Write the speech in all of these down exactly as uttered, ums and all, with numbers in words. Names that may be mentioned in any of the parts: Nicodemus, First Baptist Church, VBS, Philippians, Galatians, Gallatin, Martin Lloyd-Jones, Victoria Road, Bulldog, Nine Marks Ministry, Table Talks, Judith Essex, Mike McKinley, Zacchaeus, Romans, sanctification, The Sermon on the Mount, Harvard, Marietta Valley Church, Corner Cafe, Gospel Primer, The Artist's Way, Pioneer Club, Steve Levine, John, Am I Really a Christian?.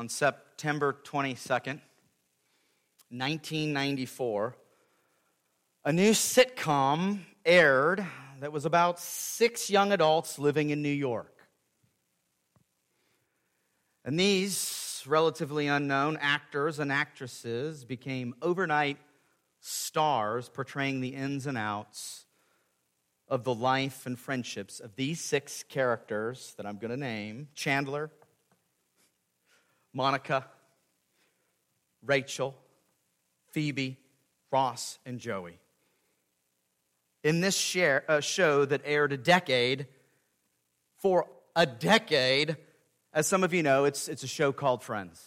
on September twenty-second, nineteen ninety-four, a new sitcom aired that was about six young adults living in New York. And these relatively unknown actors and actresses became overnight stars portraying the ins and outs of the life and friendships of these six characters that I'm going to name: Chandler, Monica, Rachel, Phoebe, Ross, and Joey. In this share, uh, show that aired a decade, for a decade, as some of you know, it's it's a show called Friends.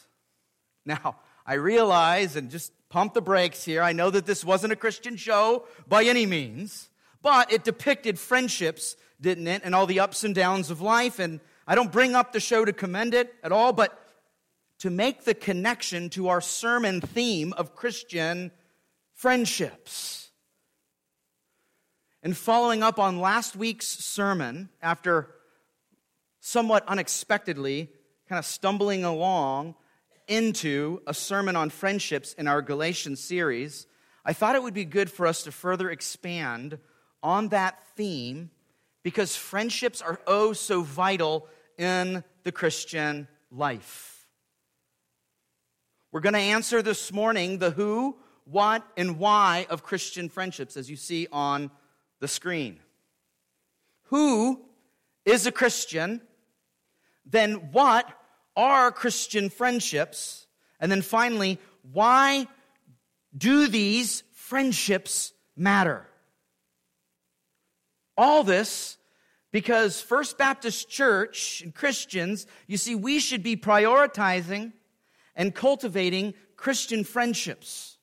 Now, I realize, and just pump the brakes here, I know that this wasn't a Christian show by any means, but it depicted friendships, didn't it, and all the ups and downs of life, and I don't bring up the show to commend it at all, but to make the connection to our sermon theme of Christian friendships. And following up on last week's sermon, after somewhat unexpectedly kind of stumbling along into a sermon on friendships in our Galatians series, I thought it would be good for us to further expand on that theme, because friendships are oh so vital in the Christian life. We're going to answer this morning the who, what, and why of Christian friendships, as you see on the screen. Who is a Christian? Then what are Christian friendships? And then finally, why do these friendships matter? All this because First Baptist Church and Christians, you see, we should be prioritizing and cultivating Christian friendships.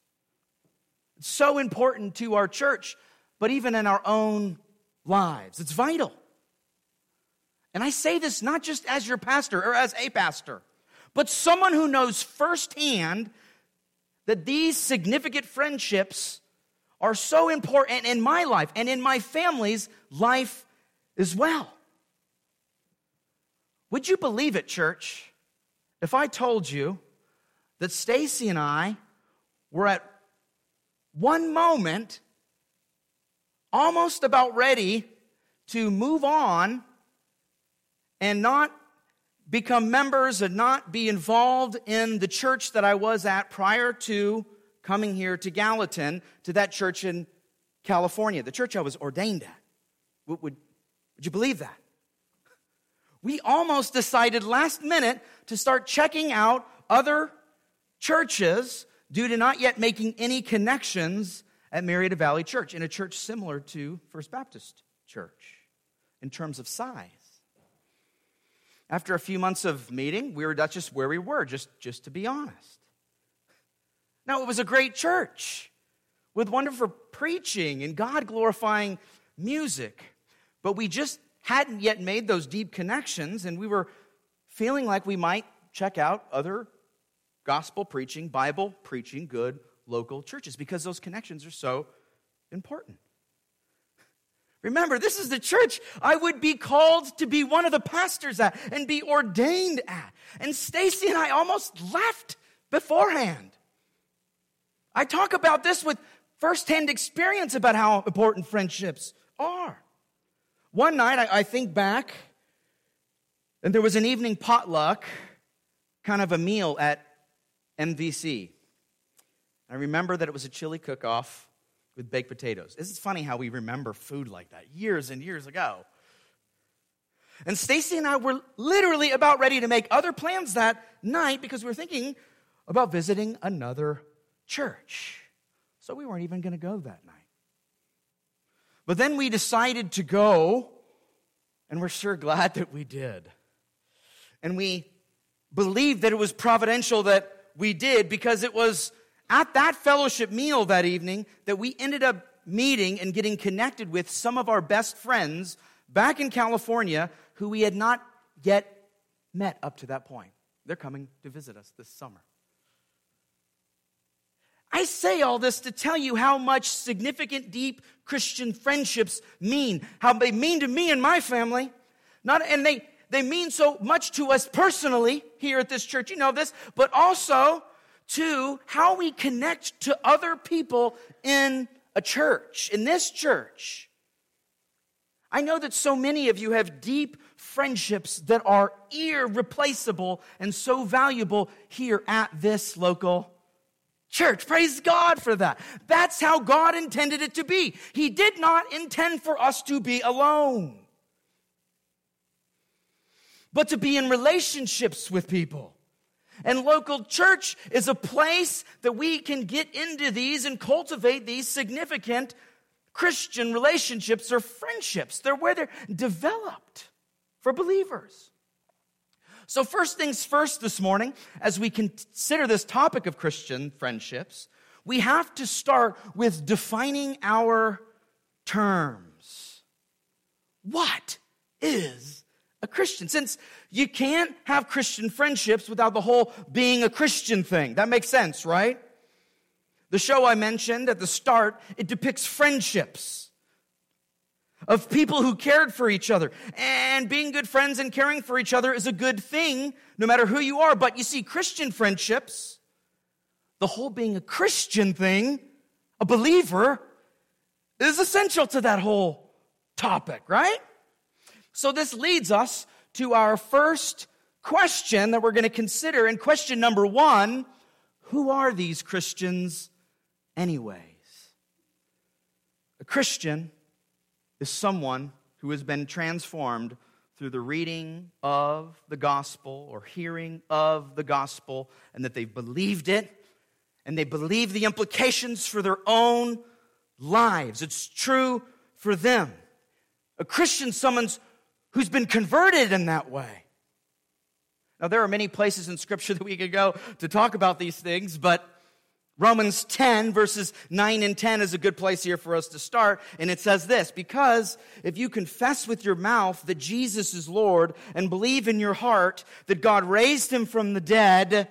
It's so important to our church, but even in our own lives. It's vital. And I say this not just as your pastor or as a pastor, but someone who knows firsthand that these significant friendships are so important in my life and in my family's life as well. Would you believe it, church, if I told you that Stacy and I were at one moment almost about ready to move on and not become members and not be involved in the church that I was at prior to coming here to Gallatin, to that church in California, the church I was ordained at? Would, would, would you believe that? We almost decided last minute to start checking out other churches due to not yet making any connections at Marietta Valley Church, in a church similar to First Baptist Church in terms of size. After a few months of meeting, we were that's just where we were, just, just to be honest. Now, it was a great church with wonderful preaching and God-glorifying music, but we just hadn't yet made those deep connections, and we were feeling like we might check out other gospel preaching, Bible preaching, good local churches, because those connections are so important. Remember, this is the church I would be called to be one of the pastors at and be ordained at. And Stacy and I almost left beforehand. I talk about this with firsthand experience about how important friendships are. One night, I think back, and there was an evening potluck, kind of a meal at M V C. I remember that it was a chili cook-off with baked potatoes. This is funny how we remember food like that years and years ago. And Stacy and I were literally about ready to make other plans that night because we were thinking about visiting another church. So we weren't even going to go that night. But then we decided to go, and we're sure glad that we did. And we believed that it was providential that we did, because it was at that fellowship meal that evening that we ended up meeting and getting connected with some of our best friends back in California who we had not yet met up to that point. They're coming to visit us this summer. I say all this to tell you how much significant, deep Christian friendships mean, how they mean to me and my family. Not, and they, They mean so much to us personally here at this church. You know this, but also to how we connect to other people in a church, in this church. I know that so many of you have deep friendships that are irreplaceable and so valuable here at this local church. Praise God for that. That's how God intended it to be. He did not intend for us to be alone, but to be in relationships with people. And local church is a place that we can get into these and cultivate these significant Christian relationships or friendships. They're where they're developed for believers. So first things first this morning, as we consider this topic of Christian friendships, we have to start with defining our terms. What is a Christian? Since you can't have Christian friendships without the whole being a Christian thing. That makes sense, right? The show I mentioned at the start, it depicts friendships of people who cared for each other. And being good friends and caring for each other is a good thing, no matter who you are. But you see, Christian friendships, the whole being a Christian thing, a believer, is essential to that whole topic, right? So this leads us to our first question that we're going to consider. And question number one, who are these Christians anyways? A Christian is someone who has been transformed through the reading of the gospel or hearing of the gospel, and that they've believed it, and they believe the implications for their own lives. It's true for them. A Christian is someone who's been converted in that way. Now, there are many places in Scripture that we could go to talk about these things, but Romans ten, verses nine and ten is a good place here for us to start, and it says this: because if you confess with your mouth that Jesus is Lord and believe in your heart that God raised him from the dead,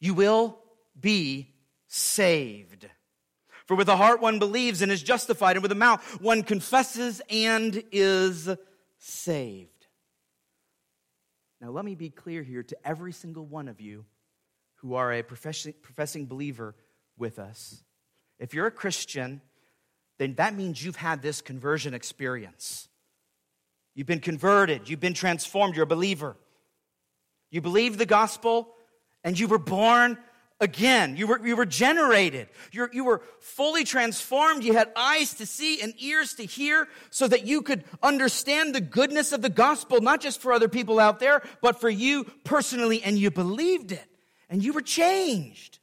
you will be saved. For with the heart one believes and is justified, and with the mouth one confesses and is saved. Now, let me be clear here to every single one of you who are a professing believer with us. If you're a Christian, then that means you've had this conversion experience. You've been converted. You've been transformed. You're a believer. You believe the gospel, and you were born again. You were, you were generated. You're, you were fully transformed. You had eyes to see and ears to hear so that you could understand the goodness of the gospel, not just for other people out there, but for you personally, and you believed it. And you were changed.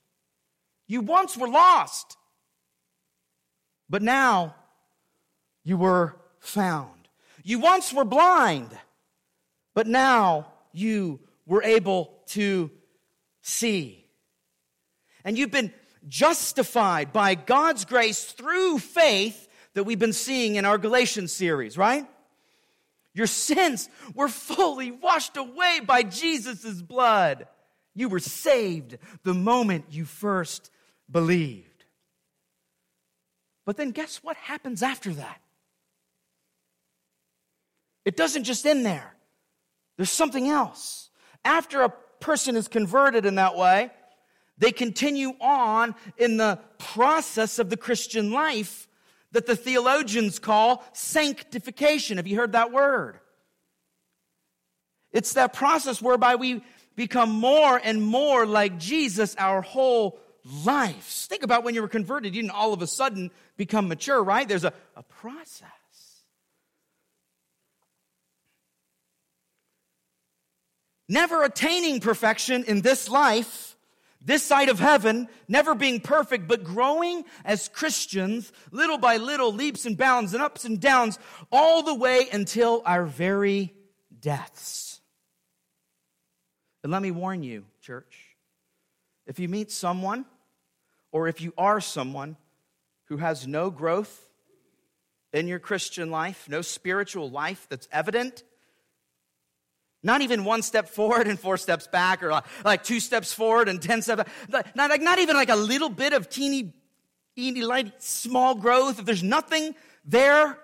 You once were lost, but now you were found. You once were blind, but now you were able to see. And you've been justified by God's grace through faith that we've been seeing in our Galatians series, right? Your sins were fully washed away by Jesus' blood. You were saved the moment you first believed. But then guess what happens after that? It doesn't just end there. There's something else. After a person is converted in that way, they continue on in the process of the Christian life that the theologians call sanctification. Have you heard that word? It's that process whereby we become more and more like Jesus our whole lives. Think about when you were converted. You didn't all of a sudden become mature, right? There's a, a process. Never attaining perfection in this life, this side of heaven, never being perfect, but growing as Christians, little by little, leaps and bounds and ups and downs, all the way until our very deaths. But let me warn you, church, if you meet someone, or if you are someone who has no growth in your Christian life, no spiritual life that's evident, not even one step forward and four steps back, or like two steps forward and ten steps back, not, like, not even like a little bit of teeny, teeny, light, small growth, if there's nothing there,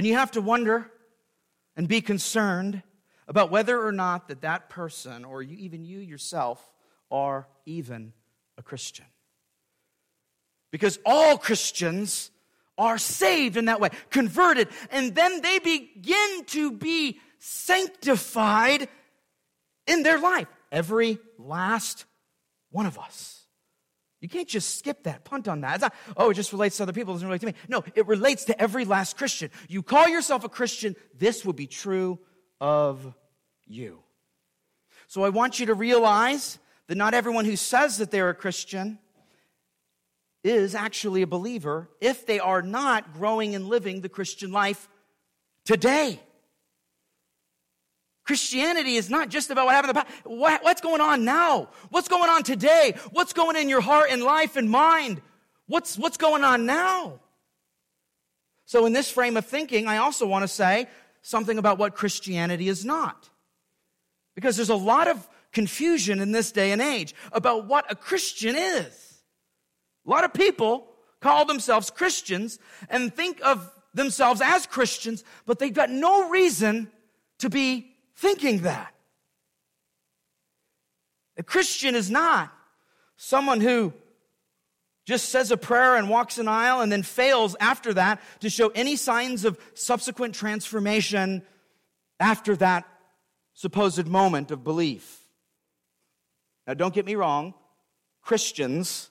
then you have to wonder and be concerned about whether or not that that person, or you, even you yourself, are even a Christian. Because all Christians are saved in that way, converted, and then they begin to be sanctified in their life. Every last one of us. You can't just skip that, punt on that. It's not, oh, it just relates to other people, it doesn't relate to me. No, it relates to every last Christian. You call yourself a Christian, this will be true of you. So I want you to realize that not everyone who says that they're a Christian is actually a believer if they are not growing and living the Christian life today. Christianity is not just about what happened in the past. What, what's going on now? What's going on today? What's going in your heart and life and mind? What's, what's going on now? So in this frame of thinking, I also want to say something about what Christianity is not. Because there's a lot of confusion in this day and age about what a Christian is. A lot of people call themselves Christians and think of themselves as Christians, but they've got no reason to be thinking that. A Christian is not someone who just says a prayer and walks an aisle and then fails after that to show any signs of subsequent transformation after that supposed moment of belief. Now, don't get me wrong. Christians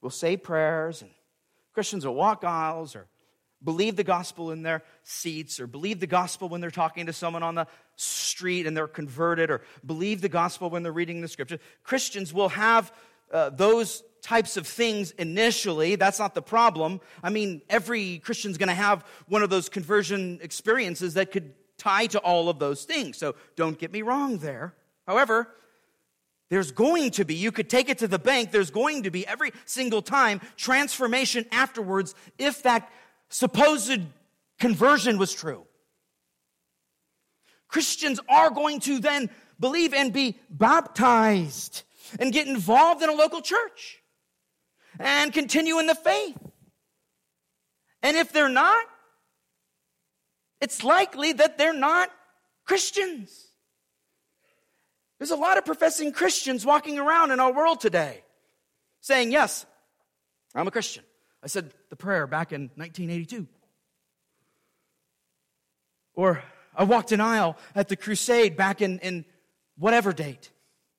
will say prayers, and Christians will walk aisles or believe the gospel in their seats, or believe the gospel when they're talking to someone on the street and they're converted, or believe the gospel when they're reading the scripture. Christians will have uh, those types of things initially. That's not the problem. I mean, every Christian's going to have one of those conversion experiences that could tie to all of those things. So don't get me wrong there. However, there's going to be, you could take it to the bank, there's going to be every single time transformation afterwards if that supposed conversion was true. Christians are going to then believe and be baptized and get involved in a local church and continue in the faith. And if they're not, it's likely that they're not Christians. There's a lot of professing Christians walking around in our world today saying, yes, I'm a Christian. I said the prayer back in nineteen eighty-two. Or I walked an aisle at the crusade back in, in whatever date.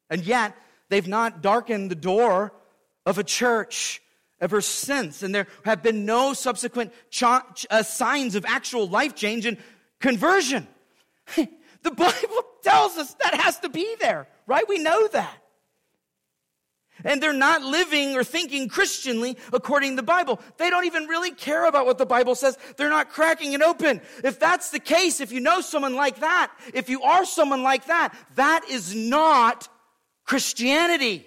And yet, they've not darkened the door of a church ever since. And there have been no subsequent ch- uh, signs of actual life change and conversion. The Bible tells us that has to be there, right? We know that. And they're not living or thinking Christianly according to the Bible. They don't even really care about what the Bible says. They're not cracking it open. If that's the case, if you know someone like that, if you are someone like that, that is not Christianity.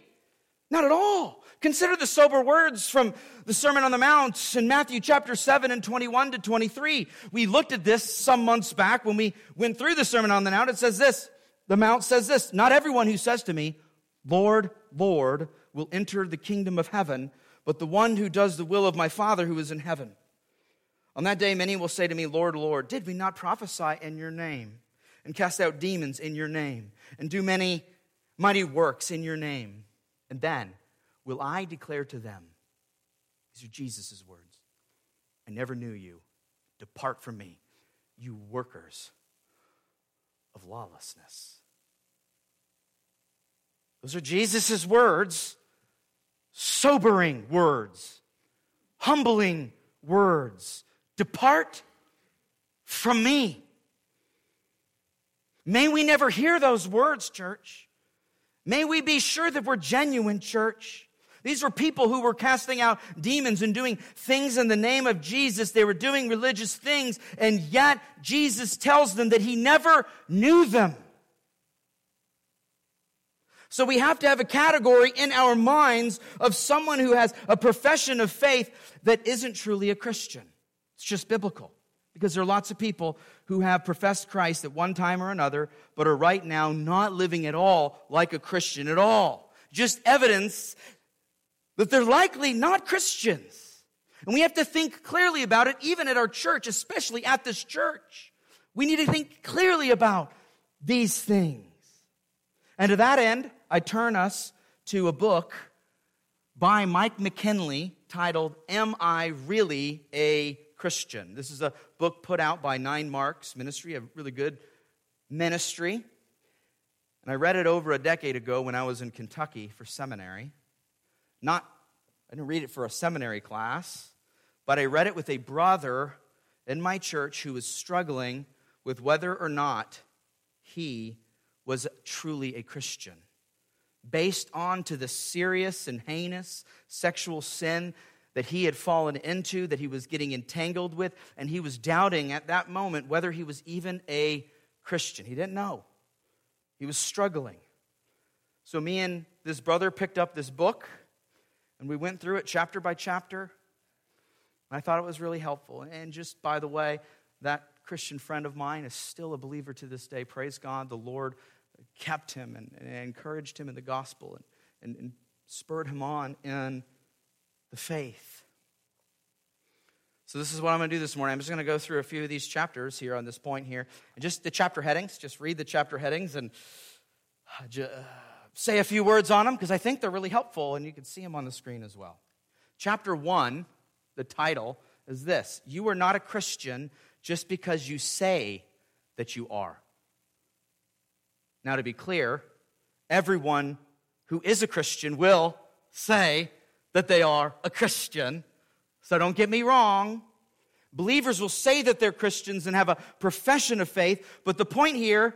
Not at all. Consider the sober words from the Sermon on the Mount in Matthew chapter seven and twenty-one to twenty-three. We looked at this some months back when we went through the Sermon on the Mount. It says this, the Mount says this, not everyone who says to me, Lord, Lord, will enter the kingdom of heaven, but the one who does the will of my Father who is in heaven. On that day, many will say to me, Lord, Lord, did we not prophesy in your name and cast out demons in your name and do many mighty works in your name? And then will I declare to them, these are Jesus' words, I never knew you. Depart from me, you workers of lawlessness. Those are Jesus' words, sobering words, humbling words. Depart from me. May we never hear those words, church. May we be sure that we're genuine, church. These were people who were casting out demons and doing things in the name of Jesus. They were doing religious things, and yet Jesus tells them that he never knew them. So we have to have a category in our minds of someone who has a profession of faith that isn't truly a Christian. It's just biblical. Because there are lots of people who have professed Christ at one time or another, but are right now not living at all like a Christian at all. Just evidence that they're likely not Christians. And we have to think clearly about it, even at our church, especially at this church. We need to think clearly about these things. And to that end, I turn us to a book by Mike McKinley titled, Am I Really a Christian? This is a book put out by Nine Marks Ministry, a really good ministry. And I read it over a decade ago when I was in Kentucky for seminary. Not, I didn't read it for a seminary class, but I read it with a brother in my church who was struggling with whether or not he was truly a Christian, based on to the serious and heinous sexual sin that he had fallen into, that he was getting entangled with, and he was doubting at that moment whether he was even a Christian. He didn't know. He was struggling. So me and this brother picked up this book, and we went through it chapter by chapter. I thought it was really helpful. And just by the way, that Christian friend of mine is still a believer to this day. Praise God, the Lord kept him and, and encouraged him in the gospel and, and, and spurred him on in the faith. So this is what I'm going to do this morning. I'm just going to go through a few of these chapters here on this point here. And just the chapter headings, just read the chapter headings and say a few words on them because I think they're really helpful and you can see them on the screen as well. Chapter one, the title is this: You are not a Christian just because you say that you are. Now, to be clear, everyone who is a Christian will say that they are a Christian. So don't get me wrong. Believers will say that they're Christians and have a profession of faith. But the point here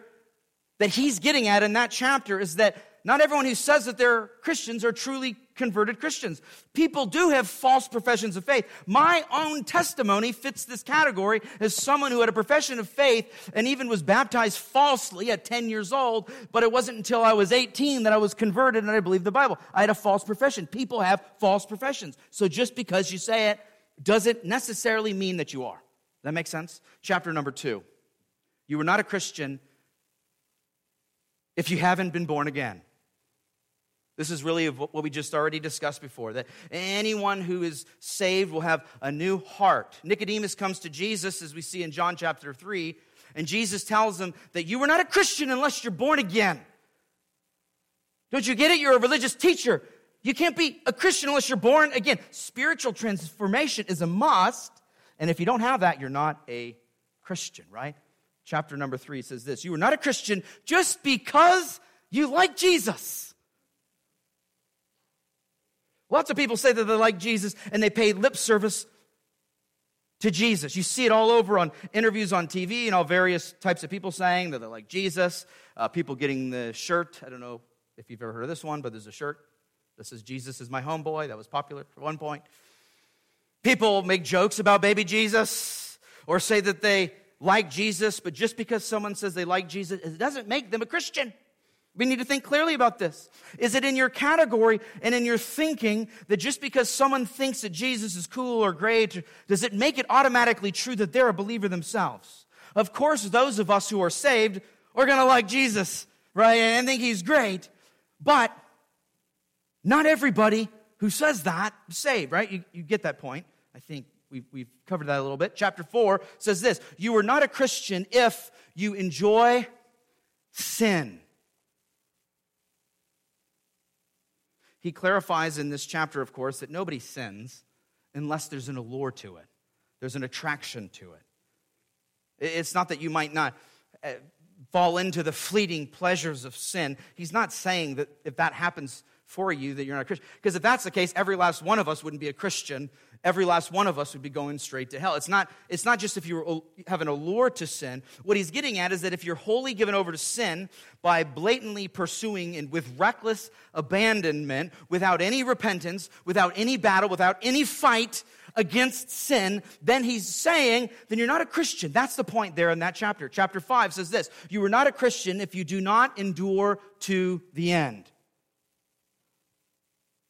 that he's getting at in that chapter is that not everyone who says that they're Christians are truly converted Christians. People do have false professions of faith. My own testimony fits this category as someone who had a profession of faith and even was baptized falsely at ten years old, but it wasn't until I was eighteen that I was converted and I believed the Bible. I had a false profession. People have false professions. So just because you say it doesn't necessarily mean that you are. That makes sense? Chapter number two. You are not a Christian if you haven't been born again. This is really what we just already discussed before, that anyone who is saved will have a new heart. Nicodemus comes to Jesus, as we see in John chapter three, and Jesus tells him that you are not a Christian unless you're born again. Don't you get it? You're a religious teacher. You can't be a Christian unless you're born again. Spiritual transformation is a must, and if you don't have that, you're not a Christian, right? Chapter number three says this: You are not a Christian just because you like Jesus. Lots of people say that they like Jesus and they pay lip service to Jesus. You see it all over on interviews on T V and all various types of people saying that they like Jesus. Uh, people getting the shirt. I don't know if you've ever heard of this one, but there's a shirt. This is Jesus is my homeboy. That was popular at one point. People make jokes about baby Jesus or say that they like Jesus, but just because someone says they like Jesus, it doesn't make them a Christian. We need to think clearly about this. Is it in your category and in your thinking that just because someone thinks that Jesus is cool or great, does it make it automatically true that they're a believer themselves? Of course, those of us who are saved are going to like Jesus, right, and think he's great, but not everybody who says that is saved, right? You, you get that point. I think we've, we've covered that a little bit. Chapter four says this: You are not a Christian if you enjoy sin. He clarifies in this chapter, of course, that nobody sins unless there's an allure to it. There's an attraction to it. It's not that you might not fall into the fleeting pleasures of sin. He's not saying that if that happens for you that you're not a Christian. Because if that's the case, every last one of us wouldn't be a Christian. Every last one of us would be going straight to hell. It's not, it's not just if you have an allure to sin. What he's getting at is that if you're wholly given over to sin by blatantly pursuing and with reckless abandonment, without any repentance, without any battle, without any fight against sin, then he's saying, then you're not a Christian. That's the point there in that chapter. Chapter five says this: You are not a Christian if you do not endure to the end.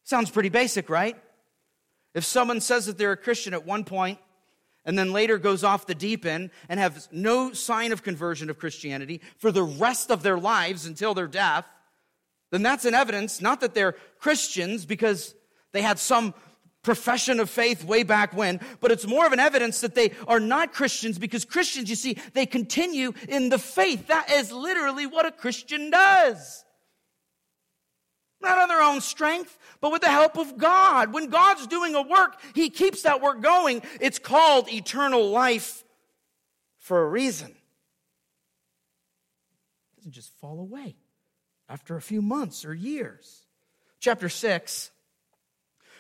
Sounds pretty basic, right? If someone says that they're a Christian at one point and then later goes off the deep end and have no sign of conversion of Christianity for the rest of their lives until their death, then that's an evidence not that they're Christians because they had some profession of faith way back when, but it's more of an evidence that they are not Christians, because Christians, you see, they continue in the faith. That is literally what a Christian does. Not on their own strength, but with the help of God. When God's doing a work, He keeps that work going. It's called eternal life for a reason. It doesn't just fall away after a few months or years. Chapter six,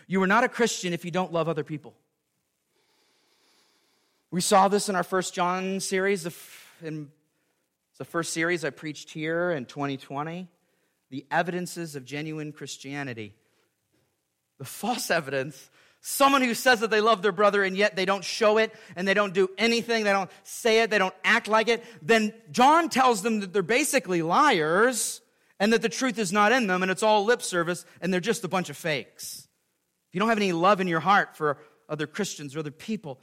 you are not a Christian if you don't love other people. We saw this in our First John series. In the first series I preached here in twenty twenty. The evidences of genuine Christianity. The false evidence, someone who says that they love their brother and yet they don't show it and they don't do anything, they don't say it, they don't act like it. Then John tells them that they're basically liars and that the truth is not in them and it's all lip service and they're just a bunch of fakes. If you don't have any love in your heart for other Christians or other people,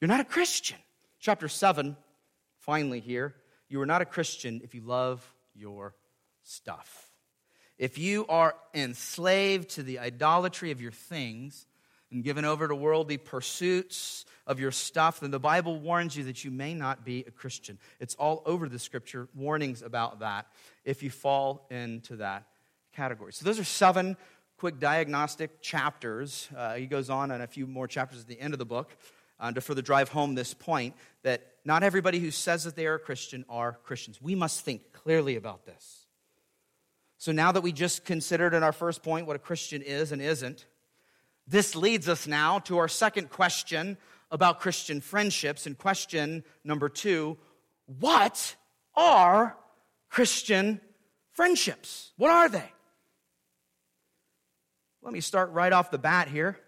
you're not a Christian. Chapter seven, finally here, you are not a Christian if you love your stuff. If you are enslaved to the idolatry of your things and given over to worldly pursuits of your stuff, then the Bible warns you that you may not be a Christian. It's all over the scripture, warnings about that, if you fall into that category. So those are seven quick diagnostic chapters. Uh, he goes on in a few more chapters at the end of the book uh, to further drive home this point that not everybody who says that they are a Christian are Christians. We must think clearly about this. So now that we just considered in our first point what a Christian is and isn't, this leads us now to our second question about Christian friendships. And question number two, what are Christian friendships? What are they? Let me start right off the bat here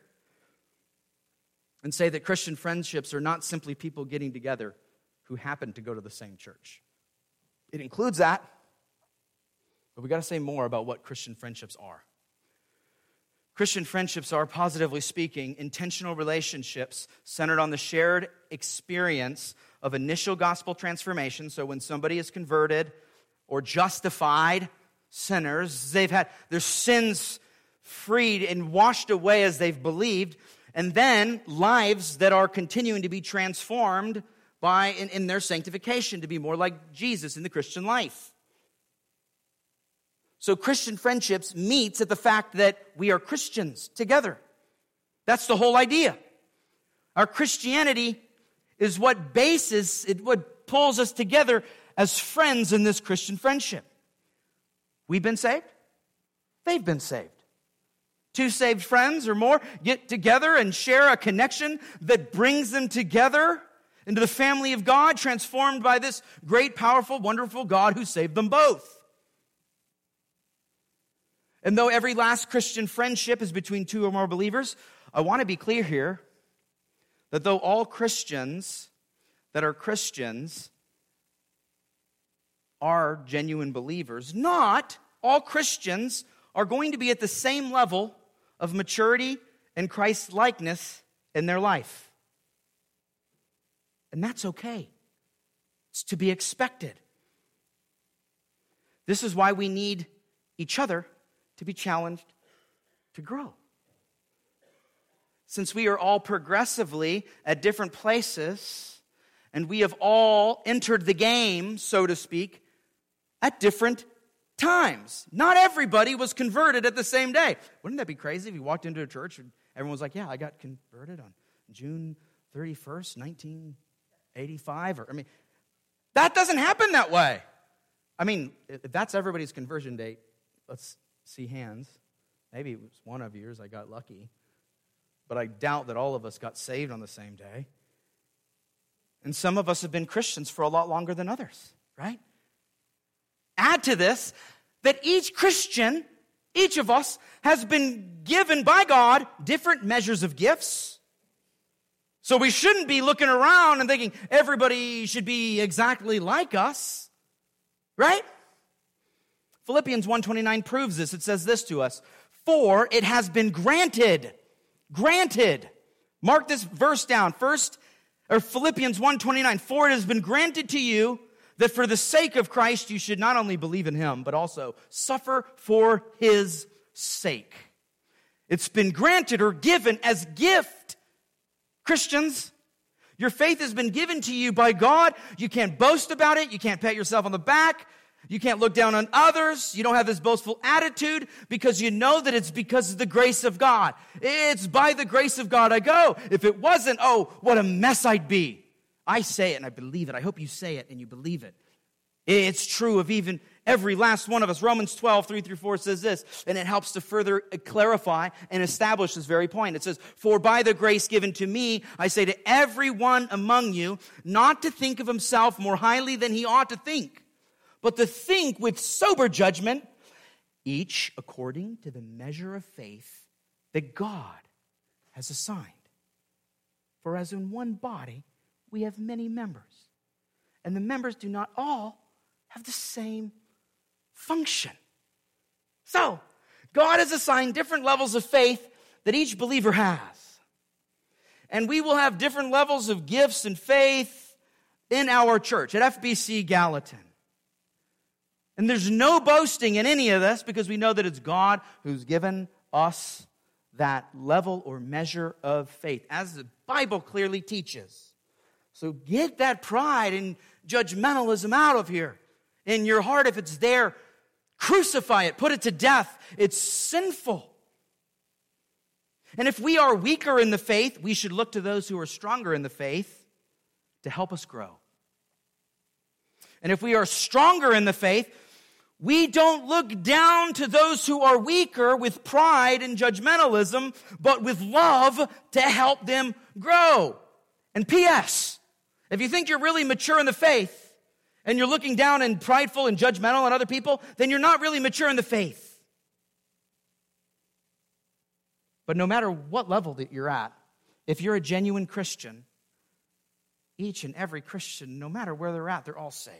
and say that Christian friendships are not simply people getting together who happen to go to the same church. It includes that. But we got to say more about what Christian friendships are. Christian friendships are, positively speaking, intentional relationships centered on the shared experience of initial gospel transformation. So when somebody is converted or justified, sinners, they've had their sins freed and washed away as they've believed, and then lives that are continuing to be transformed by in, in their sanctification to be more like Jesus in the Christian life. So Christian friendships meets at the fact that we are Christians together. That's the whole idea. Our Christianity is what bases, it what pulls us together as friends in this Christian friendship. We've been saved. They've been saved. Two saved friends or more get together and share a connection that brings them together into the family of God, transformed by this great, powerful, wonderful God who saved them both. And though every last Christian friendship is between two or more believers, I want to be clear here that though all Christians that are Christians are genuine believers, not all Christians are going to be at the same level of maturity and Christ-likeness in their life. And that's okay. It's to be expected. This is why we need each other to be challenged to grow. Since we are all progressively at different places, and we have all entered the game, so to speak, at different times. Not everybody was converted at the same day. Wouldn't that be crazy if you walked into a church and everyone was like, yeah, I got converted on June thirty-first, nineteen eighty-five. Or, I mean, that doesn't happen that way. I mean, if that's everybody's conversion date, let's see hands. Maybe it was one of yours. I got lucky. But I doubt that all of us got saved on the same day. And some of us have been Christians for a lot longer than others, right? Add to this that each Christian, each of us, has been given by God different measures of gifts. So we shouldn't be looking around and thinking everybody should be exactly like us, right? Philippians one twenty-nine proves this. It says this to us, for it has been granted, granted. Mark this verse down. First, or Philippians one twenty-nine, for it has been granted to you that for the sake of Christ you should not only believe in him, but also suffer for his sake. It's been granted or given as gift. Christians, your faith has been given to you by God. You can't boast about it. You can't pat yourself on the back. You can't look down on others. You don't have this boastful attitude because you know that it's because of the grace of God. It's by the grace of God I go. If it wasn't, oh, what a mess I'd be. I say it and I believe it. I hope you say it and you believe it. It's true of even every last one of us. Romans twelve, three through four says this, and it helps to further clarify and establish this very point. It says, for by the grace given to me, I say to everyone among you, not to think of himself more highly than he ought to think, but to think with sober judgment, each according to the measure of faith that God has assigned. For as in one body, we have many members, and the members do not all have the same function. So, God has assigned different levels of faith that each believer has. And we will have different levels of gifts and faith in our church at F B C Gallatin. And there's no boasting in any of this because we know that it's God who's given us that level or measure of faith, as the Bible clearly teaches. So get that pride and judgmentalism out of here. In your heart, if it's there, crucify it. Put it to death. It's sinful. And if we are weaker in the faith, we should look to those who are stronger in the faith to help us grow. And if we are stronger in the faith, we don't look down to those who are weaker with pride and judgmentalism, but with love to help them grow. And P S, if you think you're really mature in the faith, and you're looking down and prideful and judgmental on other people, then you're not really mature in the faith. But no matter what level that you're at, if you're a genuine Christian, each and every Christian, no matter where they're at, they're all saved.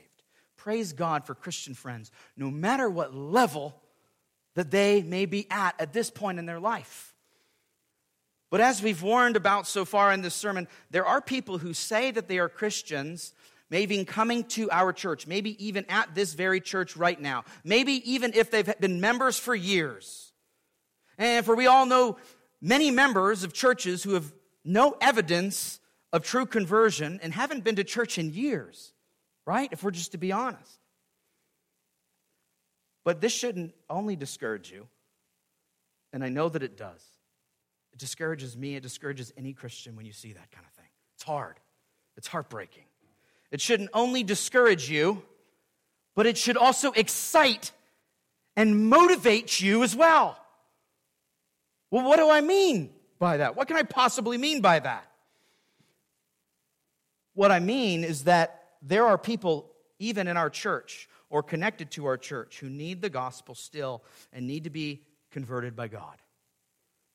Praise God for Christian friends, no matter what level that they may be at at this point in their life. But as we've warned about so far in this sermon, there are people who say that they are Christians, maybe even coming to our church, maybe even at this very church right now, maybe even if they've been members for years. And for we all know many members of churches who have no evidence of true conversion and haven't been to church in years, right? If we're just to be honest. But this shouldn't only discourage you, and I know that it does. It discourages me, it discourages any Christian when you see that kind of thing. It's hard. It's heartbreaking. It shouldn't only discourage you, but it should also excite and motivate you as well. Well, what do I mean by that? What can I possibly mean by that? What I mean is that there are people, even in our church or connected to our church, who need the gospel still and need to be converted by God.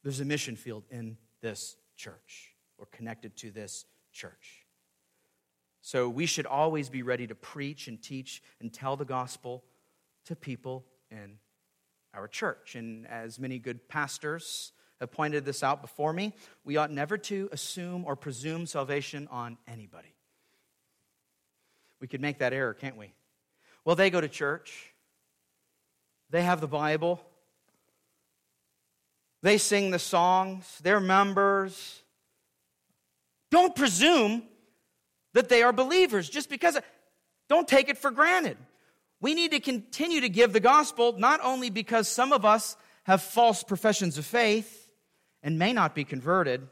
There's a mission field in this church or connected to this church. So we should always be ready to preach and teach and tell the gospel to people in our church. And as many good pastors have pointed this out before me, we ought never to assume or presume salvation on anybody. We could make that error, can't we? Well, they go to church. They have the Bible. They sing the songs. They're members. Don't presume that they are believers. Just because, don't take it for granted. We need to continue to give the gospel, not only because some of us have false professions of faith and may not be converted,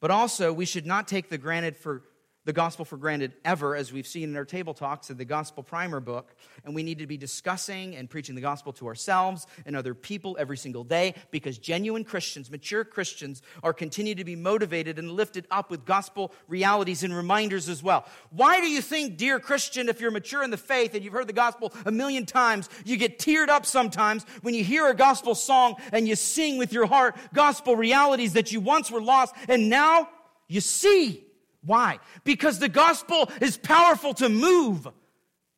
but also we should not take the granted for the gospel for granted ever, as we've seen in our Table Talks in the Gospel Primer book, and we need to be discussing and preaching the gospel to ourselves and other people every single day, because genuine Christians, mature Christians, are continue to be motivated and lifted up with gospel realities and reminders as well. Why do you think, dear Christian, if you're mature in the faith and you've heard the gospel a million times, you get teared up sometimes when you hear a gospel song and you sing with your heart gospel realities that you once were lost and now you see? Why? Because the gospel is powerful to move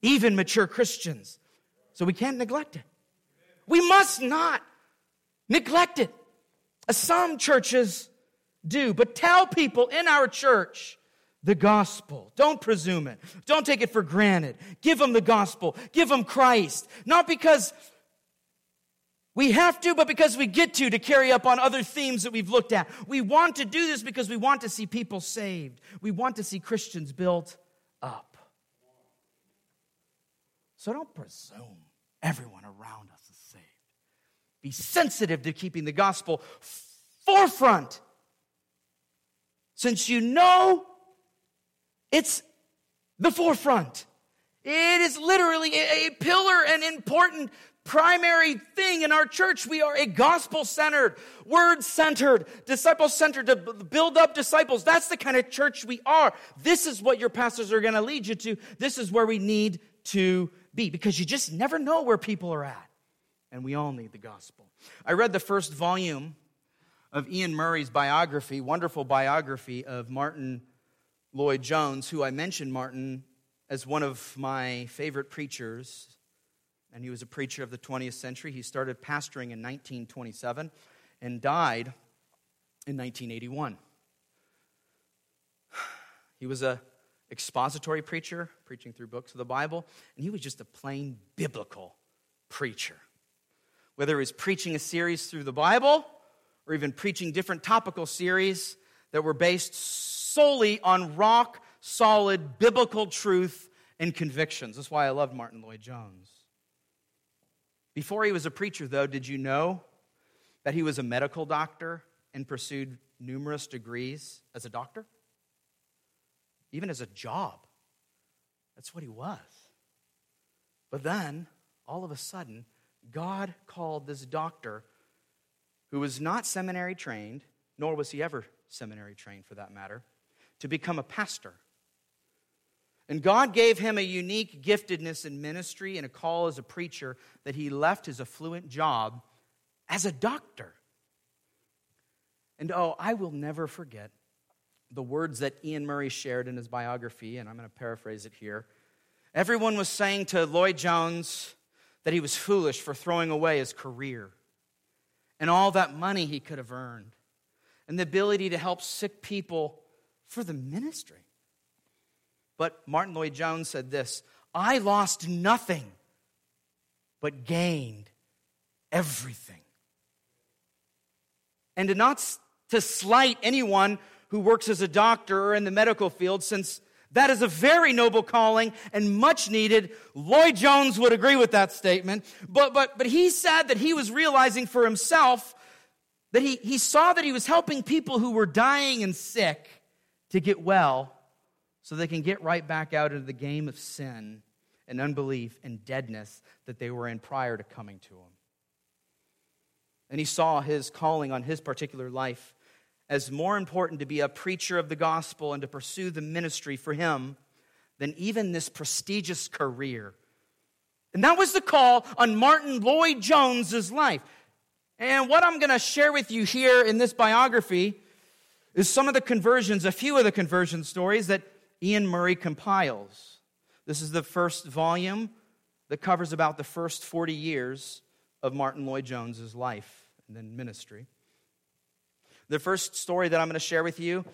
even mature Christians. So we can't neglect it. We must not neglect it, as some churches do. But tell people in our church the gospel. Don't presume it. Don't take it for granted. Give them the gospel. Give them Christ. Not because We have to, but because we get to, to carry up on other themes that we've looked at. We want to do this because we want to see people saved. We want to see Christians built up. So don't presume everyone around us is saved. Be sensitive to keeping the gospel forefront, since you know it's the forefront. It is literally a pillar, an important primary thing in our church. We are a gospel-centered, word-centered, disciple-centered, to build up disciples. That's the kind of church we are. This is what your pastors are going to lead you to. This is where we need to be, because you just never know where people are at, and we all need the gospel. I read the first volume of Ian Murray's biography, wonderful biography of Martin Lloyd-Jones, who I mentioned Martin as one of my favorite preachers, and he was a preacher of the twentieth century. He started pastoring in nineteen twenty-seven and died in nineteen eighty-one. He was an expository preacher, preaching through books of the Bible, and he was just a plain biblical preacher. Whether he was preaching a series through the Bible or even preaching different topical series that were based solely on rock-solid biblical truth and convictions. That's why I loved Martin Lloyd-Jones. Before he was a preacher, though, did you know that he was a medical doctor and pursued numerous degrees as a doctor? Even as a job. That's what he was. But then, all of a sudden, God called this doctor, who was not seminary trained, nor was he ever seminary trained for that matter, to become a pastor. And God gave him a unique giftedness in ministry and a call as a preacher that he left his affluent job as a doctor. And oh, I will never forget the words that Ian Murray shared in his biography, and I'm going to paraphrase it here. Everyone was saying to Lloyd-Jones that he was foolish for throwing away his career and all that money he could have earned and the ability to help sick people for the ministry. But Martin Lloyd-Jones said this, "I lost nothing but gained everything." And to not to slight anyone who works as a doctor or in the medical field, since that is a very noble calling and much needed. Lloyd-Jones would agree with that statement. But, but, but he said that he was realizing for himself that he, he saw that he was helping people who were dying and sick to get well, so they can get right back out into the game of sin and unbelief and deadness that they were in prior to coming to him. And he saw his calling on his particular life as more important to be a preacher of the gospel and to pursue the ministry for him than even this prestigious career. And that was the call on Martin Lloyd-Jones's life. And what I'm going to share with you here in this biography is some of the conversions, a few of the conversion stories that Ian Murray compiles. This is the first volume that covers about the first forty years of Martin Lloyd-Jones's life and then ministry. The first story that I'm going to share with you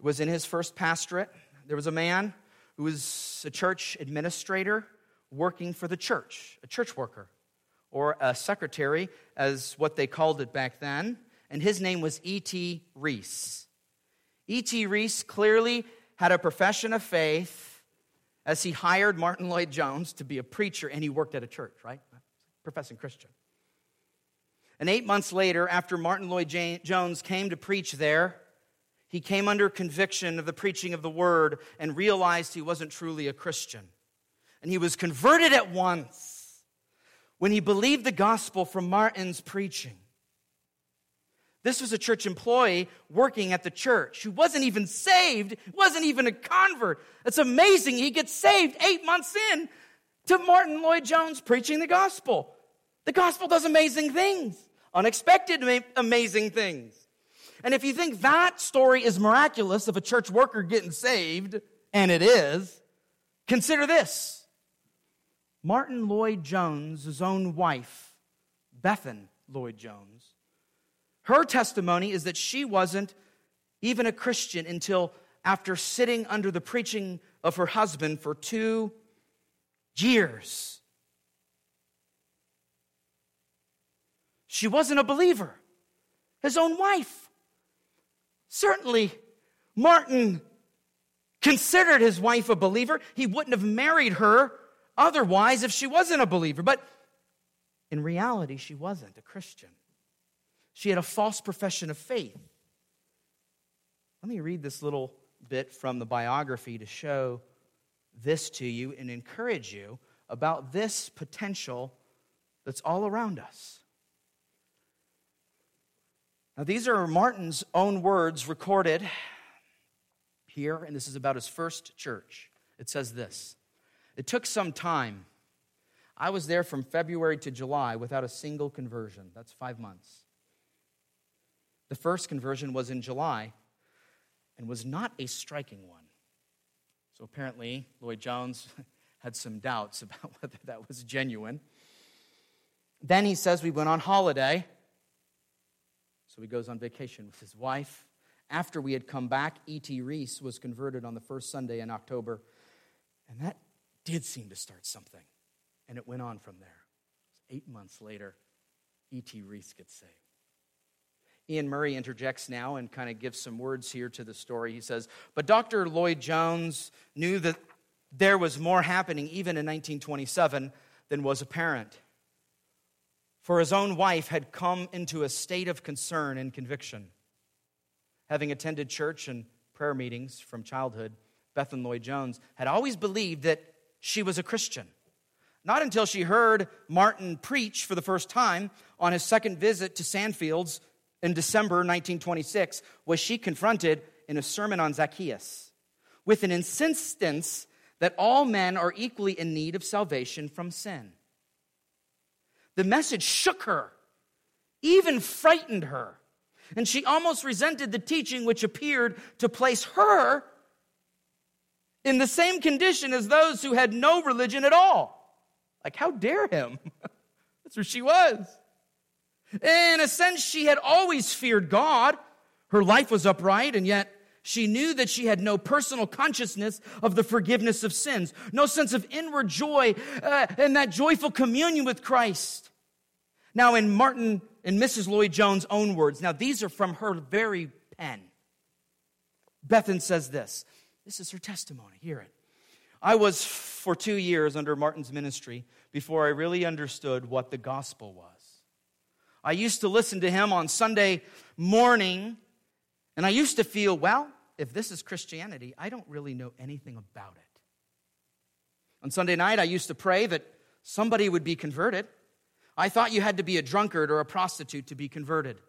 was in his first pastorate. There was a man who was a church administrator working for the church, a church worker, or a secretary as what they called it back then, and his name was E T. Reese. E T. Reese clearly had a profession of faith as he hired Martin Lloyd-Jones to be a preacher, and he worked at a church, right? Professing Christian. And eight months later, after Martin Lloyd-Jones came to preach there, he came under conviction of the preaching of the word and realized he wasn't truly a Christian. And he was converted at once when he believed the gospel from Martin's preaching. This was a church employee working at the church who wasn't even saved, wasn't even a convert. It's amazing. He gets saved eight months in to Martin Lloyd-Jones preaching the gospel. The gospel does amazing things, unexpected amazing things. And if you think that story is miraculous of a church worker getting saved, and it is, consider this. Martin Lloyd-Jones' own wife, Bethan Lloyd-Jones, her testimony is that she wasn't even a Christian until after sitting under the preaching of her husband for two years. She wasn't a believer. His own wife. Certainly, Martin considered his wife a believer. He wouldn't have married her otherwise if she wasn't a believer. But in reality, she wasn't a Christian. She had a false profession of faith. Let me read this little bit from the biography to show this to you and encourage you about this potential that's all around us. Now, these are Martin's own words recorded here, and this is about his first church. It says this: "It took some time. I was there from February to July without a single conversion." That's five months. "The first conversion was in July and was not a striking one." So apparently, Lloyd-Jones had some doubts about whether that was genuine. "Then," he says, "we went on holiday." So he goes on vacation with his wife. "After we had come back, E T Reese was converted on the first Sunday in October." And that did seem to start something. And it went on from there. Eight months later, E T Reese gets saved. Ian Murray interjects now and kind of gives some words here to the story. He says, "But Doctor Lloyd-Jones knew that there was more happening even in nineteen twenty-seven than was apparent. For his own wife had come into a state of concern and conviction. Having attended church and prayer meetings from childhood, Bethan Lloyd-Jones had always believed that she was a Christian. Not until she heard Martin preach for the first time on his second visit to Sandfields in December nineteen twenty-six was she confronted in a sermon on Zacchaeus with an insistence that all men are equally in need of salvation from sin. The message shook her, even frightened her, and she almost resented the teaching which appeared to place her in the same condition as those who had no religion at all." Like, how dare him? That's where she was. In a sense, she had always feared God. Her life was upright, and yet she knew that she had no personal consciousness of the forgiveness of sins, no sense of inward joy uh, and that joyful communion with Christ. Now, in Martin and Missus Lloyd-Jones' own words, now these are from her very pen. Bethan says this. This is her testimony. Hear it. "I was for two years under Martin's ministry before I really understood what the gospel was. I used to listen to him on Sunday morning, and I used to feel, well, if this is Christianity, I don't really know anything about it. On Sunday night, I used to pray that somebody would be converted. I thought you had to be a drunkard or a prostitute to be converted.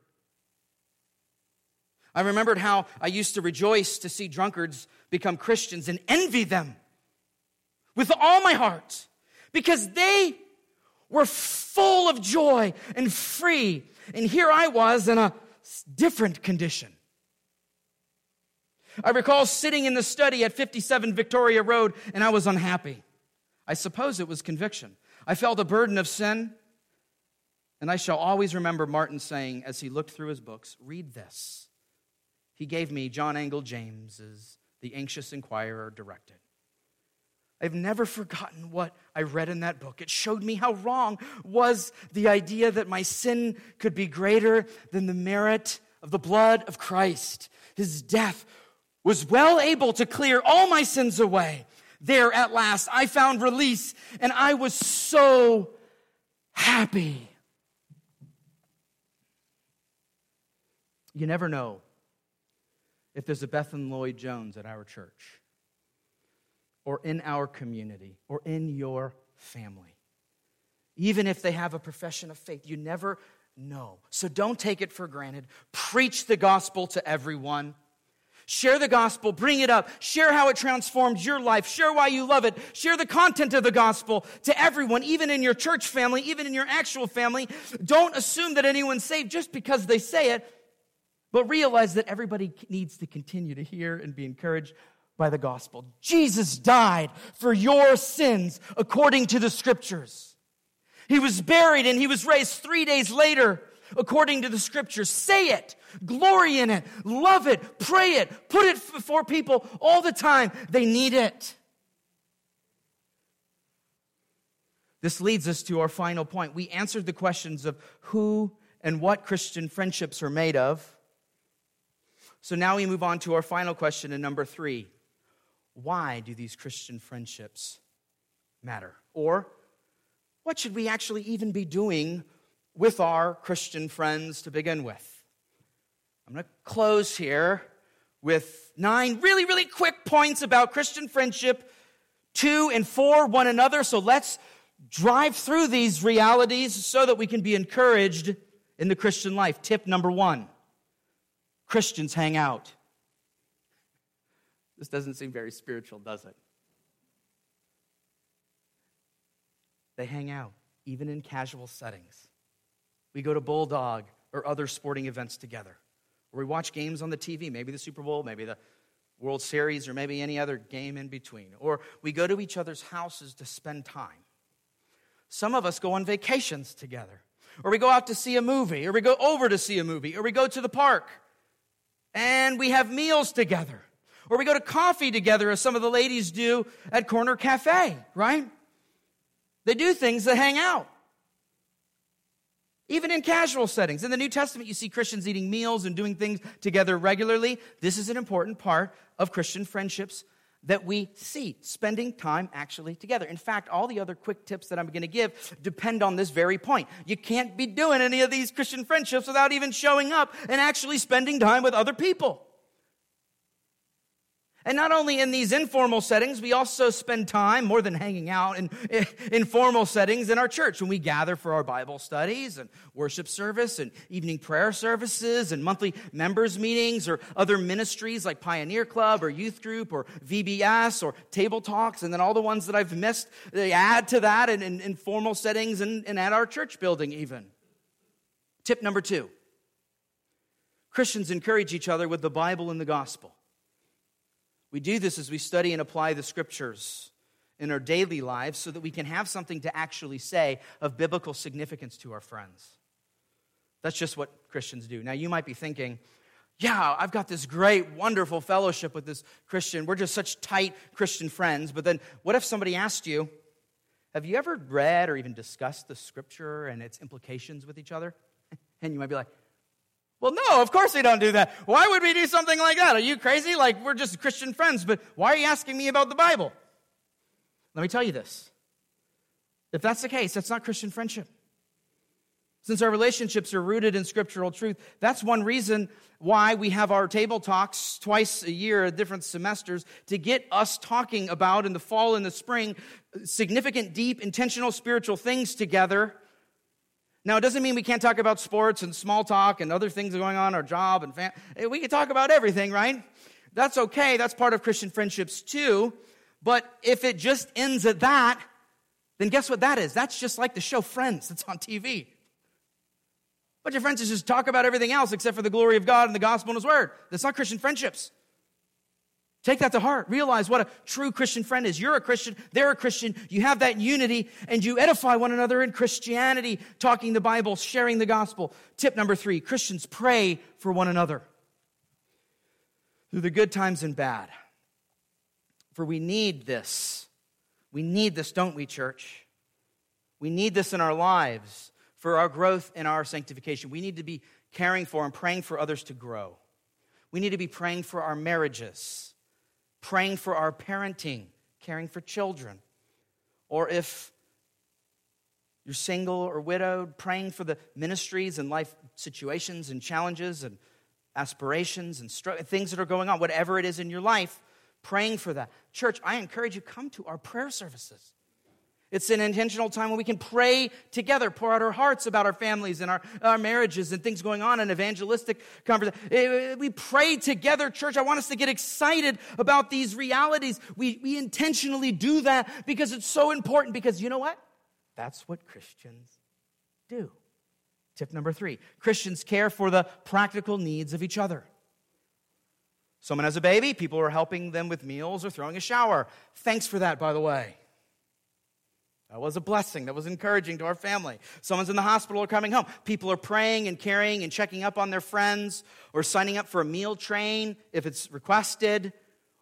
I remembered how I used to rejoice to see drunkards become Christians and envy them with all my heart because they were full of joy and free, and here I was in a different condition. I recall sitting in the study at fifty-seven Victoria Road, and I was unhappy. I suppose it was conviction. I felt the burden of sin, and I shall always remember Martin saying as he looked through his books, 'Read this.' He gave me John Angell James's The Anxious Inquirer directed. I've never forgotten what I read in that book. It showed me how wrong was the idea that my sin could be greater than the merit of the blood of Christ. His death was well able to clear all my sins away. There at last I found release, and I was so happy.'" You never know if there's a Bethan Lloyd-Jones at our church or in our community or in your family. Even if they have a profession of faith, you never know. So don't take it for granted. Preach the gospel to everyone. Share the gospel, bring it up, share how it transforms your life, share why you love it, share the content of the gospel to everyone, even in your church family, even in your actual family. Don't assume that anyone's saved just because they say it, but realize that everybody needs to continue to hear and be encouraged by the gospel. Jesus died for your sins according to the scriptures. He was buried and he was raised three days later according to the scriptures. Say it. Glory in it, love it, pray it, put it before people all the time. They need it. This leads us to our final point. We answered the questions of who and what Christian friendships are made of. So now we move on to our final question and number three. Why do these Christian friendships matter? Or what should we actually even be doing with our Christian friends to begin with? I'm going to close here with nine really, really quick points about Christian friendship to and for one another. So let's drive through these realities so that we can be encouraged in the Christian life. Tip number one. Christians hang out. This doesn't seem very spiritual, does it? They hang out, even in casual settings. We go to Bulldog or other sporting events together, or we watch games on the T V, maybe the Super Bowl, maybe the World Series, or maybe any other game in between. Or we go to each other's houses to spend time. Some of us go on vacations together, or we go out to see a movie, or we go over to see a movie, or we go to the park. And we have meals together. Or we go to coffee together, as some of the ladies do at Corner Cafe, right? They do things that hang out. Even in casual settings. In the New Testament, you see Christians eating meals and doing things together regularly. This is an important part of Christian friendships that we see, spending time actually together. In fact, all the other quick tips that I'm going to give depend on this very point. You can't be doing any of these Christian friendships without even showing up and actually spending time with other people. And not only in these informal settings, we also spend time, more than hanging out, in informal settings in our church when we gather for our Bible studies and worship service and evening prayer services and monthly members meetings or other ministries like Pioneer Club or youth group or V B S or Table Talks, and then all the ones that I've missed, they add to that in informal settings and, and at our church building even. Tip number two, Christians encourage each other with the Bible and the gospel. We do this as we study and apply the scriptures in our daily lives so that we can have something to actually say of biblical significance to our friends. That's just what Christians do. Now, you might be thinking, yeah, I've got this great, wonderful fellowship with this Christian. We're just such tight Christian friends. But then what if somebody asked you, have you ever read or even discussed the scripture and its implications with each other? And you might be like, well, no, of course we don't do that. Why would we do something like that? Are you crazy? Like, we're just Christian friends, but why are you asking me about the Bible? Let me tell you this. If that's the case, that's not Christian friendship. Since our relationships are rooted in scriptural truth, that's one reason why we have our table talks twice a year at different semesters to get us talking about, in the fall and the spring, significant, deep, intentional spiritual things together. Now, it doesn't mean we can't talk about sports and small talk and other things going on, our job and family. We can talk about everything, right? That's okay. That's part of Christian friendships too. But if it just ends at that, then guess what that is? That's just like the show Friends that's on T V. But your friends just talk about everything else except for the glory of God and the gospel and His word. That's not Christian friendships. Take that to heart. Realize what a true Christian friend is. You're a Christian. They're a Christian. You have that unity, and you edify one another in Christianity, talking the Bible, sharing the gospel. Tip number three, Christians pray for one another through the good times and bad. For we need this. We need this, don't we, church? We need this in our lives for our growth and our sanctification. We need to be caring for and praying for others to grow. We need to be praying for our marriages, praying for our parenting, caring for children. Or if you're single or widowed, praying for the ministries and life situations and challenges and aspirations and str- things that are going on, whatever it is in your life, praying for that. Church, I encourage you, come to our prayer services. It's an intentional time when we can pray together, pour out our hearts about our families and our, our marriages and things going on in evangelistic conversation. We pray together, church. I want us to get excited about these realities. We, we intentionally do that because it's so important, because you know what? That's what Christians do. Tip number three, Christians care for the practical needs of each other. Someone has a baby, people are helping them with meals or throwing a shower. Thanks for that, by the way. That was a blessing. That was encouraging to our family. Someone's in the hospital or coming home. People are praying and caring and checking up on their friends or signing up for a meal train if it's requested,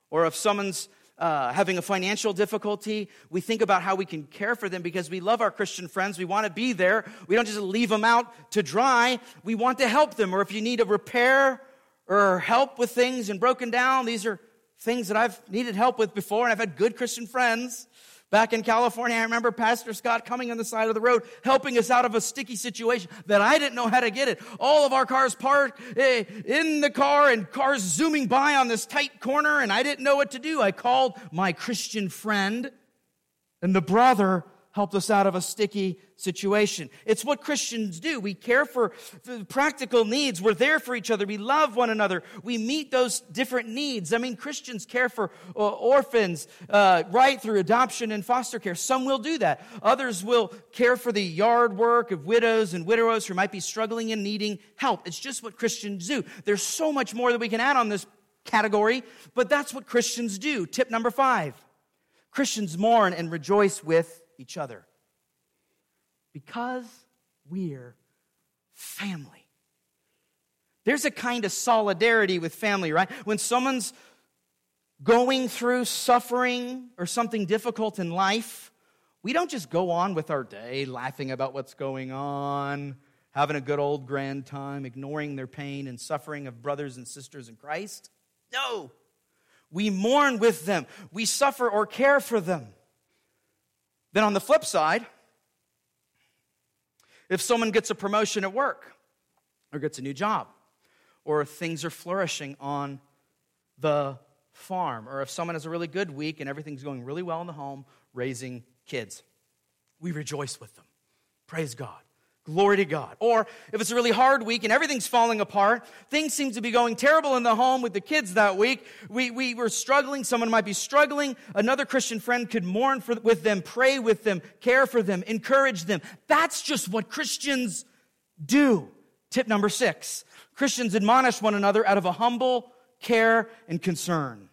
or if someone's uh, having a financial difficulty, we think about how we can care for them because we love our Christian friends. We want to be there. We don't just leave them out to dry. We want to help them. Or if you need a repair or help with things and broken down, these are things that I've needed help with before, and I've had good Christian friends. Back in California, I remember Pastor Scott coming on the side of the road, helping us out of a sticky situation that I didn't know how to get it. All of our cars parked in the car and cars zooming by on this tight corner, and I didn't know what to do. I called my Christian friend, and the brother helped us out of a sticky situation. It's what Christians do. We care for the practical needs. We're there for each other. We love one another. We meet those different needs. I mean, Christians care for orphans, uh, right, through adoption and foster care. Some will do that. Others will care for the yard work of widows and widowers who might be struggling and needing help. It's just what Christians do. There's so much more that we can add on this category, but that's what Christians do. Tip number five, Christians mourn and rejoice with each other because we're family. There's a kind of solidarity with family, right? When someone's going through suffering or something difficult in life, we don't just go on with our day laughing about what's going on, having a good old grand time, ignoring their pain and suffering of brothers and sisters in Christ. No, we mourn with them. We suffer or care for them. Then on the flip side, if someone gets a promotion at work or gets a new job, or if things are flourishing on the farm, or if someone has a really good week and everything's going really well in the home, raising kids, we rejoice with them. Praise God. Glory to God. Or if it's a really hard week and everything's falling apart, things seem to be going terrible in the home with the kids that week, we, we were struggling, someone might be struggling, another Christian friend could mourn for, with them, pray with them, care for them, encourage them. That's just what Christians do. Tip number six, Christians admonish one another out of a humble care and concern,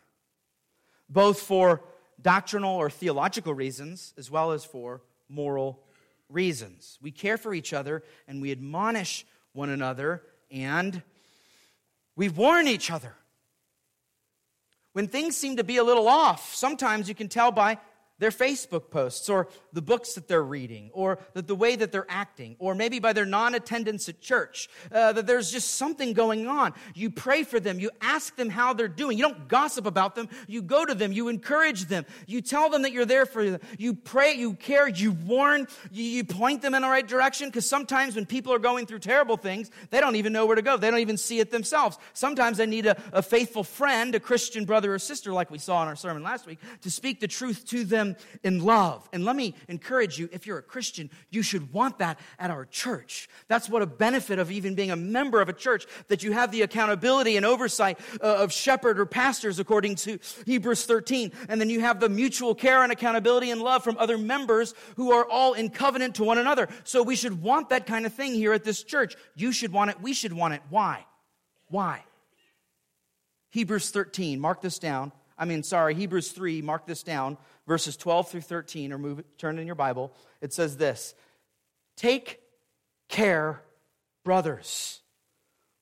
both for doctrinal or theological reasons as well as for moral reasons. Reasons. We care for each other and we admonish one another and we warn each other. When things seem to be a little off, sometimes you can tell by their Facebook posts or the books that they're reading or that the way that they're acting or maybe by their non-attendance at church, uh, that there's just something going on. You pray for them. You ask them how they're doing. You don't gossip about them. You go to them. You encourage them. You tell them that you're there for them. You pray. You care. You warn. You, you point them in the right direction because sometimes when people are going through terrible things, they don't even know where to go. They don't even see it themselves. Sometimes they need a, a faithful friend, a Christian brother or sister like we saw in our sermon last week, to speak the truth to them in love. And let me encourage you, if you're a Christian, you should want that at our church. That's what a benefit of even being a member of a church, that you have the accountability and oversight of shepherd or pastors according to Hebrews thirteen. And then you have the mutual care and accountability and love from other members who are all in covenant to one another. So we should want that kind of thing here at this church. You should want it. We should want it. Why? Why? Hebrews thirteen, mark this down. I mean, sorry, Hebrews three, mark this down, verses twelve through thirteen, or move, turn in your Bible. It says this, "Take care, brothers,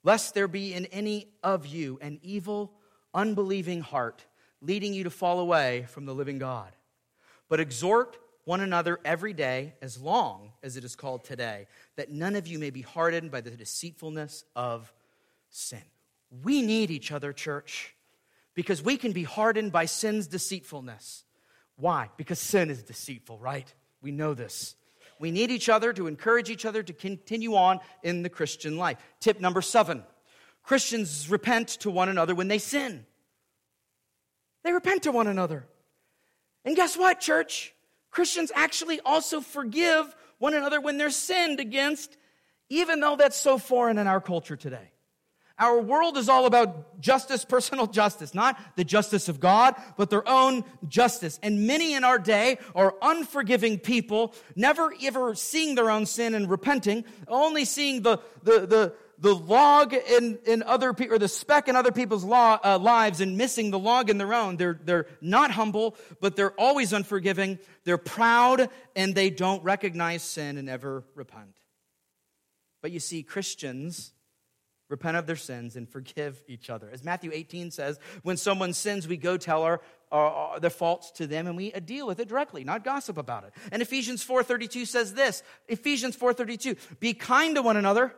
lest there be in any of you an evil, unbelieving heart, leading you to fall away from the living God. But exhort one another every day, as long as it is called today, that none of you may be hardened by the deceitfulness of sin." We need each other, church. Because we can be hardened by sin's deceitfulness. Why? Because sin is deceitful, right? We know this. We need each other to encourage each other to continue on in the Christian life. Tip number seven. Christians repent to one another when they sin. They repent to one another. And guess what, church? Christians actually also forgive one another when they're sinned against, even though that's so foreign in our culture today. Our world is all about justice, personal justice, not the justice of God, but their own justice. And many in our day are unforgiving people, never ever seeing their own sin and repenting, only seeing the the the, the log in, in other people, or the speck in other people's law, uh, lives, and missing the log in their own. They're they're not humble, but they're always unforgiving. They're proud, and they don't recognize sin and ever repent. But you see, Christians repent of their sins, and forgive each other. As Matthew eighteen says, when someone sins, we go tell our, our, our, their faults to them, and we deal with it directly, not gossip about it. And Ephesians four thirty-two says this, Ephesians four thirty-two, be kind to one another,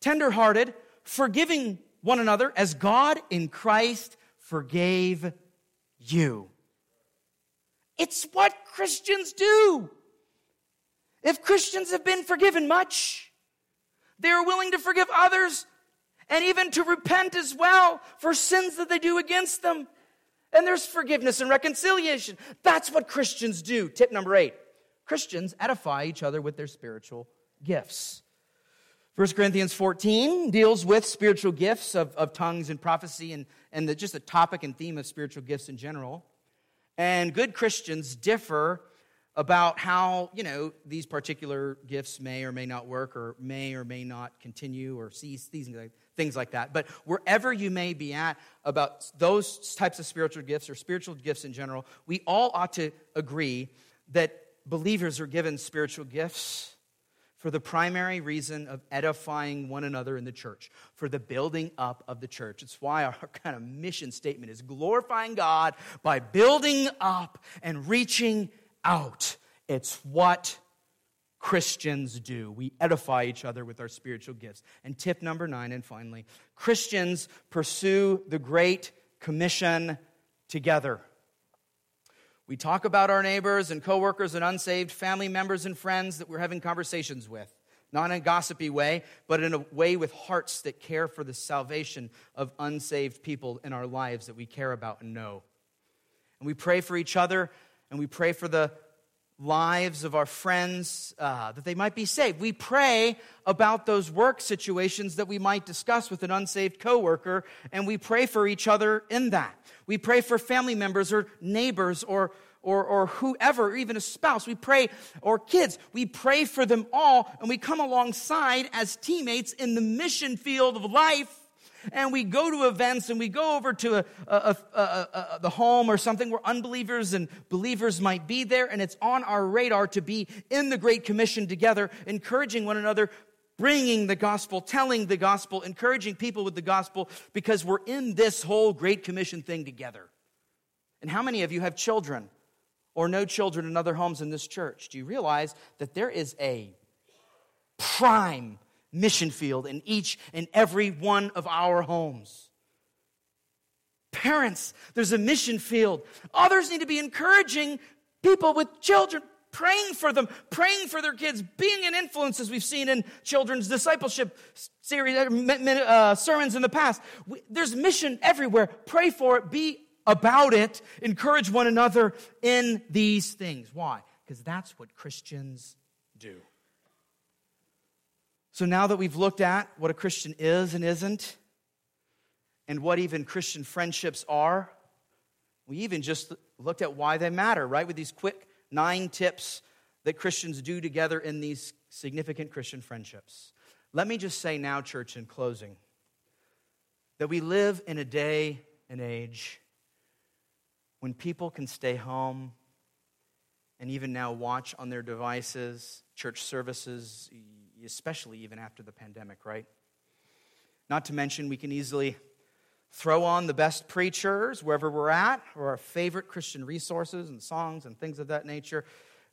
tenderhearted, forgiving one another, as God in Christ forgave you. It's what Christians do. If Christians have been forgiven much, they are willing to forgive others and even to repent as well for sins that they do against them. And there's forgiveness and reconciliation. That's what Christians do. Tip number eight, Christians edify each other with their spiritual gifts. First Corinthians fourteen deals with spiritual gifts of, of tongues and prophecy and, and the, just the topic and theme of spiritual gifts in general. And good Christians differ about how, you know, these particular gifts may or may not work or may or may not continue or cease, these things like that. But wherever you may be at about those types of spiritual gifts or spiritual gifts in general, we all ought to agree that believers are given spiritual gifts for the primary reason of edifying one another in the church, for the building up of the church. It's why our kind of mission statement is glorifying God by building up and reaching out. It's what Christians do. We edify each other with our spiritual gifts. And tip number nine, and finally, Christians pursue the Great Commission together. We talk about our neighbors and coworkers and unsaved family members and friends that we're having conversations with, not in a gossipy way, but in a way with hearts that care for the salvation of unsaved people in our lives that we care about and know. And we pray for each other, and we pray for the lives of our friends uh, that they might be saved. We pray about those work situations that we might discuss with an unsaved coworker, and we pray for each other in that. We pray for family members or neighbors or or, or whoever, or even a spouse. We pray, or kids. We pray for them all, and we come alongside as teammates in the mission field of life. And we go to events and we go over to a, a, a, a, a, the home or something where unbelievers and believers might be there. And it's on our radar to be in the Great Commission together, encouraging one another, bringing the gospel, telling the gospel, encouraging people with the gospel, because we're in this whole Great Commission thing together. And how many of you have children or no children in other homes in this church? Do you realize that there is a prime mission field in each and every one of our homes? Parents, there's a mission field. Others need to be encouraging people with children, praying for them, praying for their kids, being an influence, as we've seen in children's discipleship series, uh, sermons in the past. We, there's mission everywhere. Pray for it, be about it, encourage one another in these things. Why? Because that's what Christians do. So now that we've looked at what a Christian is and isn't, and what even Christian friendships are, we even just looked at why they matter, right? With these quick nine tips that Christians do together in these significant Christian friendships. Let me just say now, church, in closing, that we live in a day and age when people can stay home and even now watch on their devices church services, especially even after the pandemic, right? Not to mention, we can easily throw on the best preachers wherever we're at, or our favorite Christian resources and songs and things of that nature,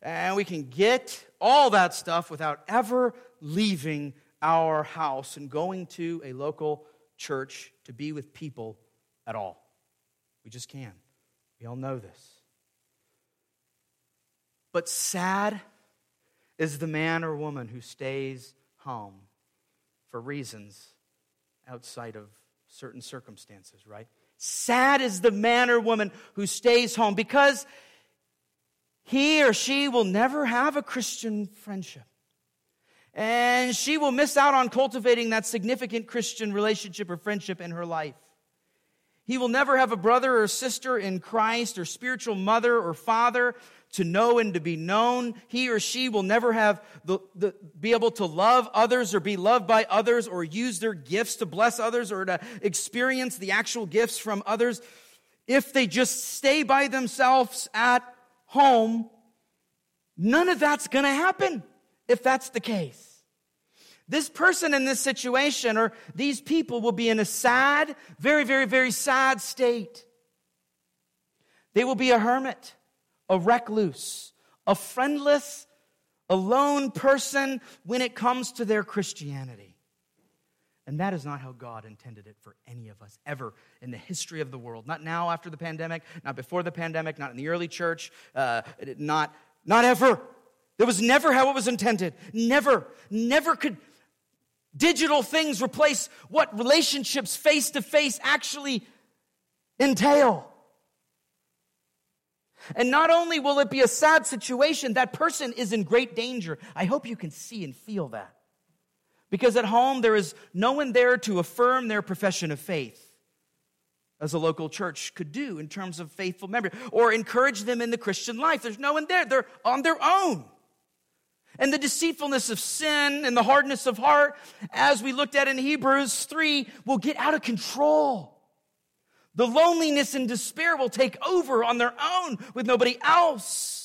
and we can get all that stuff without ever leaving our house and going to a local church to be with people at all. We just can. We all know this. But sad is the man or woman who stays home for reasons outside of certain circumstances, right? Sad is the man or woman who stays home because he or she will never have a Christian friendship. And she will miss out on cultivating that significant Christian relationship or friendship in her life. He will never have a brother or sister in Christ or spiritual mother or father to know and to be known. He or she will never have the, the be able to love others or be loved by others or use their gifts to bless others or to experience the actual gifts from others if they just stay by themselves at home. None of that's going to happen if that's the case. This person in this situation or these people will be in a sad, very, very, very sad state. They will be a hermit, a recluse, a friendless, alone person when it comes to their Christianity. And that is not how God intended it for any of us ever in the history of the world. Not now after the pandemic, not before the pandemic, not in the early church, uh, not, not ever. That was never how it was intended. Never, never could digital things replace what relationships face-to-face actually entail. And not only will it be a sad situation, that person is in great danger. I hope you can see and feel that. Because at home, there is no one there to affirm their profession of faith, as a local church could do in terms of faithful members, or encourage them in the Christian life. There's no one there. They're on their own. And the deceitfulness of sin and the hardness of heart, as we looked at in Hebrews three, will get out of control. The loneliness and despair will take over on their own with nobody else.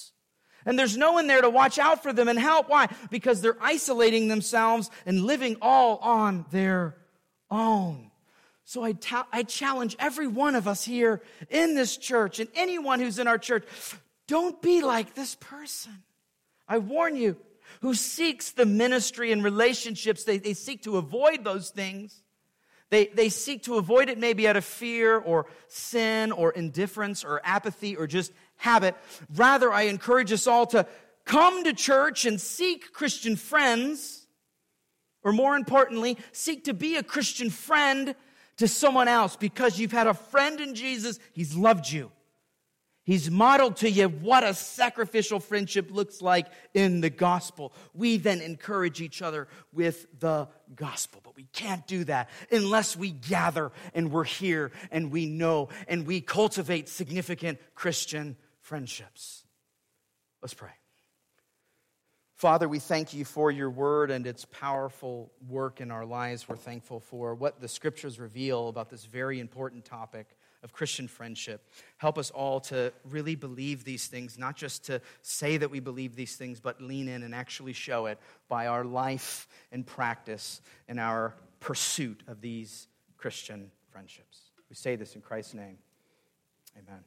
And there's no one there to watch out for them and help. Why? Because they're isolating themselves and living all on their own. So I, ta- I challenge every one of us here in this church and anyone who's in our church, don't be like this person. I warn you, who seeks the ministry and relationships, they, they seek to avoid those things. They, they seek to avoid it maybe out of fear or sin or indifference or apathy or just habit. Rather, I encourage us all to come to church and seek Christian friends, or more importantly, seek to be a Christian friend to someone else, because you've had a friend in Jesus. He's loved you. He's modeled to you what a sacrificial friendship looks like in the gospel. We then encourage each other with the gospel. But we can't do that unless we gather and we're here and we know and we cultivate significant Christian friendships. Let's pray. Father, we thank you for your word and its powerful work in our lives. We're thankful for what the scriptures reveal about this very important topic of Christian friendship. Help us all to really believe these things, not just to say that we believe these things, but lean in and actually show it by our life and practice and our pursuit of these Christian friendships. We say this in Christ's name. Amen.